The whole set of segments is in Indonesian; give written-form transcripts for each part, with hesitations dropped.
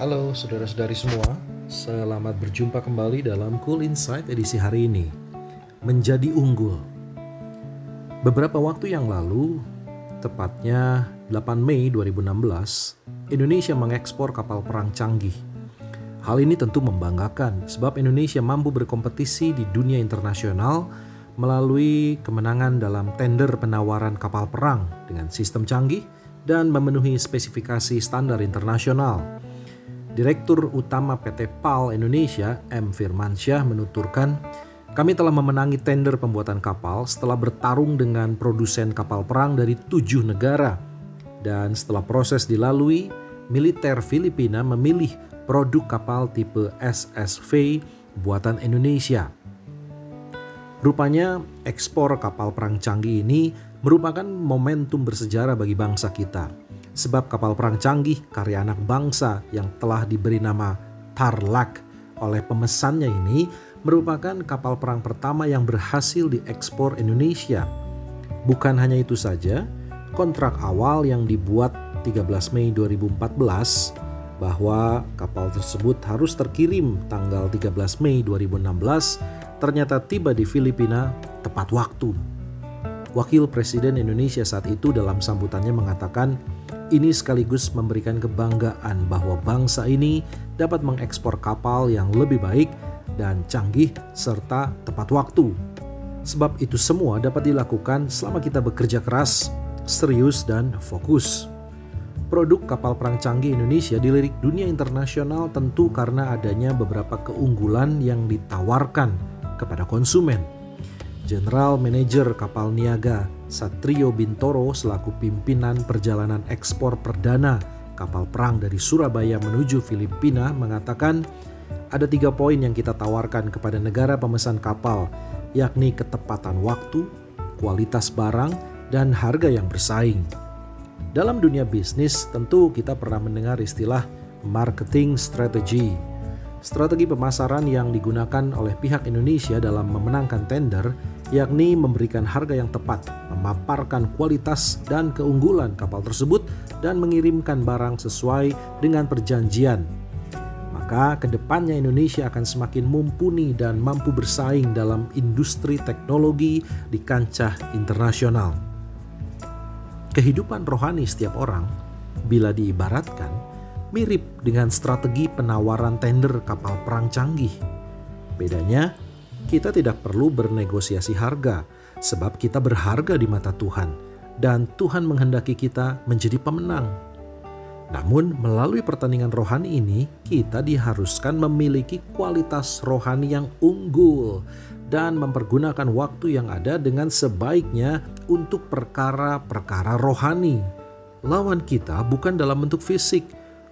Halo saudara-saudari semua, selamat berjumpa kembali dalam Cool Insight edisi hari ini. Menjadi unggul. Beberapa waktu yang lalu, tepatnya 8 Mei 2016, Indonesia mengekspor kapal perang canggih. Hal ini tentu membanggakan sebab Indonesia mampu berkompetisi di dunia internasional melalui kemenangan dalam tender penawaran kapal perang dengan sistem canggih dan memenuhi spesifikasi standar internasional. Direktur Utama PT. PAL Indonesia, M. Firmansyah menuturkan, "Kami telah memenangi tender pembuatan kapal setelah bertarung dengan produsen kapal perang dari 7 negara. Dan setelah proses dilalui, militer Filipina memilih produk kapal tipe SSV buatan Indonesia." Rupanya, ekspor kapal perang canggih ini merupakan momentum bersejarah bagi bangsa kita. Sebab kapal perang canggih karya anak bangsa yang telah diberi nama Tarlac oleh pemesannya ini merupakan kapal perang pertama yang berhasil diekspor Indonesia. Bukan hanya itu saja, kontrak awal yang dibuat 13 Mei 2014 bahwa kapal tersebut harus terkirim tanggal 13 Mei 2016 ternyata tiba di Filipina tepat waktu. Wakil Presiden Indonesia saat itu dalam sambutannya mengatakan, "Ini sekaligus memberikan kebanggaan bahwa bangsa ini dapat mengekspor kapal yang lebih baik dan canggih serta tepat waktu. Sebab itu semua dapat dilakukan selama kita bekerja keras, serius dan fokus." Produk kapal perang canggih Indonesia dilirik dunia internasional tentu karena adanya beberapa keunggulan yang ditawarkan kepada konsumen. General Manager Kapal Niaga Satrio Bintoro selaku pimpinan perjalanan ekspor perdana kapal perang dari Surabaya menuju Filipina mengatakan, "Ada 3 poin yang kita tawarkan kepada negara pemesan kapal, yakni ketepatan waktu, kualitas barang, dan harga yang bersaing." Dalam dunia bisnis tentu kita pernah mendengar istilah Marketing Strategy. Strategi pemasaran yang digunakan oleh pihak Indonesia dalam memenangkan tender yakni memberikan harga yang tepat, memaparkan kualitas dan keunggulan kapal tersebut, dan mengirimkan barang sesuai dengan perjanjian. Maka kedepannya Indonesia akan semakin mumpuni dan mampu bersaing dalam industri teknologi di kancah internasional. Kehidupan rohani setiap orang, bila diibaratkan, mirip dengan strategi penawaran tender kapal perang canggih. Bedanya, kita tidak perlu bernegosiasi harga, sebab kita berharga di mata Tuhan, dan Tuhan menghendaki kita menjadi pemenang. Namun, melalui pertandingan rohani ini, kita diharuskan memiliki kualitas rohani yang unggul, dan mempergunakan waktu yang ada dengan sebaiknya untuk perkara-perkara rohani. Lawan kita bukan dalam bentuk fisik,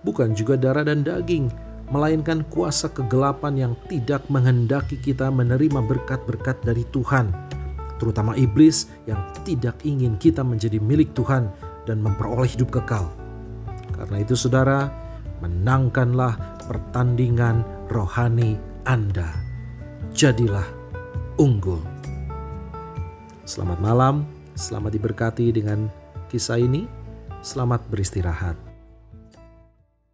bukan juga darah dan daging, melainkan kuasa kegelapan yang tidak menghendaki kita menerima berkat-berkat dari Tuhan, terutama iblis yang tidak ingin kita menjadi milik Tuhan dan memperoleh hidup kekal. Karena itu saudara, menangkanlah pertandingan rohani Anda. Jadilah unggul. Selamat malam, selamat diberkati dengan kisah ini, selamat beristirahat.